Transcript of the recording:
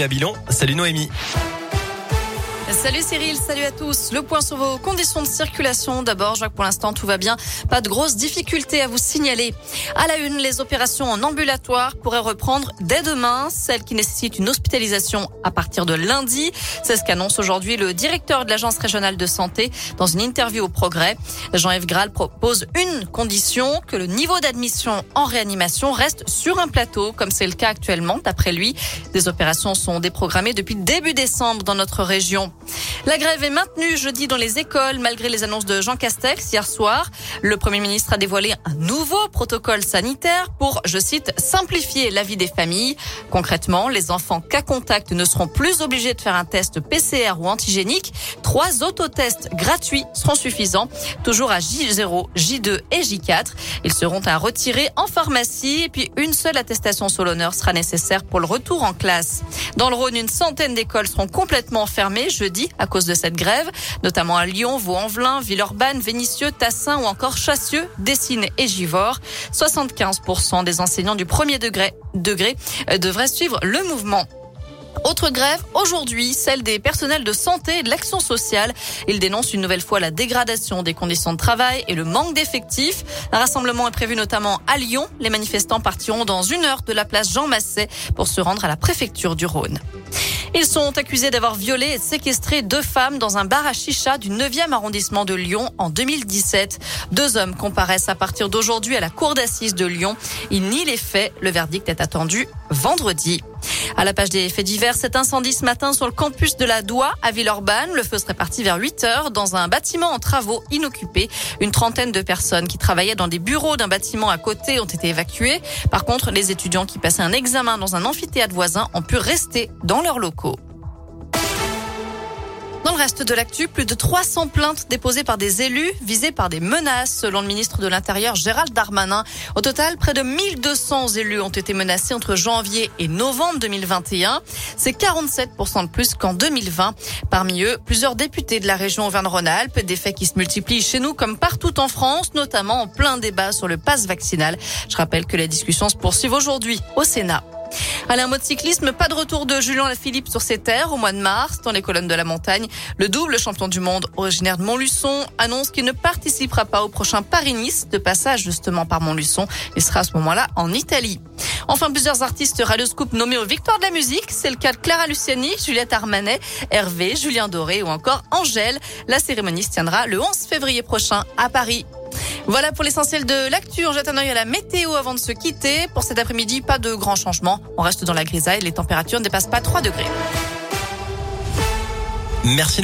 À Bilon, salut Noémie. Salut Cyril, salut à tous. Le point sur vos conditions de circulation. D'abord, Jacques, pour l'instant, tout va bien. Pas de grosses difficultés à vous signaler. À la une, les opérations en ambulatoire pourraient reprendre dès demain, celles qui nécessitent une hospitalisation à partir de lundi. C'est ce qu'annonce aujourd'hui le directeur de l'Agence régionale de santé dans une interview au Progrès. Jean-Yves Grall propose une condition, que le niveau d'admission en réanimation reste sur un plateau, comme c'est le cas actuellement, d'après lui. Des opérations sont déprogrammées depuis début décembre dans notre région. La grève est maintenue jeudi dans les écoles malgré les annonces de Jean Castex hier soir. Le Premier ministre a dévoilé un nouveau protocole sanitaire pour, je cite, « simplifier la vie des familles ». Concrètement, les enfants cas contacts ne seront plus obligés de faire un test PCR ou antigénique. 3 autotests gratuits seront suffisants, toujours à J0, J2 et J4. Ils seront à retirer en pharmacie et puis une seule attestation sur l'honneur sera nécessaire pour le retour en classe. Dans le Rhône, une centaine d'écoles seront complètement fermées jeudi à cause de cette grève, notamment à Lyon, Vaulx-en-Velin, Villeurbanne, Vénissieux, Tassin ou encore Chassieu, Décines et Givore. 75% des enseignants du premier degré devraient suivre le mouvement. Autre grève aujourd'hui, celle des personnels de santé et de l'action sociale. Ils dénoncent une nouvelle fois la dégradation des conditions de travail et le manque d'effectifs. Un rassemblement est prévu notamment à Lyon. Les manifestants partiront dans 1 heure de la place Jean Massé pour se rendre à la préfecture du Rhône. Ils sont accusés d'avoir violé et séquestré 2 femmes dans un bar à chicha du 9e arrondissement de Lyon en 2017. 2 hommes comparaissent à partir d'aujourd'hui à la cour d'assises de Lyon. Ils nient les faits. Le verdict est attendu vendredi. À la page des faits divers, cet incendie ce matin sur le campus de la Doua à Villeurbanne. Le feu serait parti vers 8 heures dans un bâtiment en travaux inoccupé. Une trentaine de personnes qui travaillaient dans des bureaux d'un bâtiment à côté ont été évacuées. Par contre, les étudiants qui passaient un examen dans un amphithéâtre voisin ont pu rester dans leurs locaux. Dans le reste de l'actu, plus de 300 plaintes déposées par des élus visées par des menaces, selon le ministre de l'Intérieur Gérald Darmanin. Au total, près de 1200 élus ont été menacés entre janvier et novembre 2021. C'est 47% de plus qu'en 2020. Parmi eux, plusieurs députés de la région Auvergne-Rhône-Alpes, des faits qui se multiplient chez nous comme partout en France, notamment en plein débat sur le pass vaccinal. Je rappelle que les discussions se poursuivent aujourd'hui au Sénat. Allez, un mot de cyclisme, pas de retour de Julien Alaphilippe sur ses terres au mois de mars, dans les colonnes de la montagne. Le double champion du monde, originaire de Montluçon, annonce qu'il ne participera pas au prochain Paris-Nice, de passage justement par Montluçon. Il sera à ce moment-là en Italie. Enfin, plusieurs artistes radioscoop nommés aux Victoires de la musique. C'est le cas de Clara Luciani, Juliette Armanet, Hervé, Julien Doré ou encore Angèle. La cérémonie se tiendra le 11 février prochain à Paris. Voilà pour l'essentiel de l'actu. On jette un œil à la météo avant de se quitter. Pour cet après-midi, pas de grands changements. On reste dans la grisaille. Les températures ne dépassent pas 3 degrés. Merci.